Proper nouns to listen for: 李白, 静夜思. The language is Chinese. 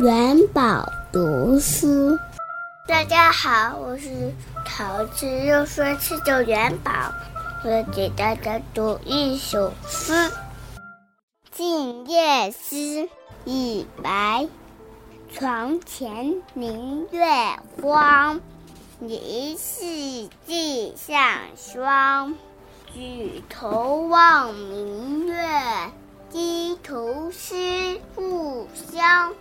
元宝读书，大家好，我是桃子，又说吃着元宝，我给大家读一首诗《静夜思》李白。床前明月光，疑是地上霜。举头望明月，低头思故乡。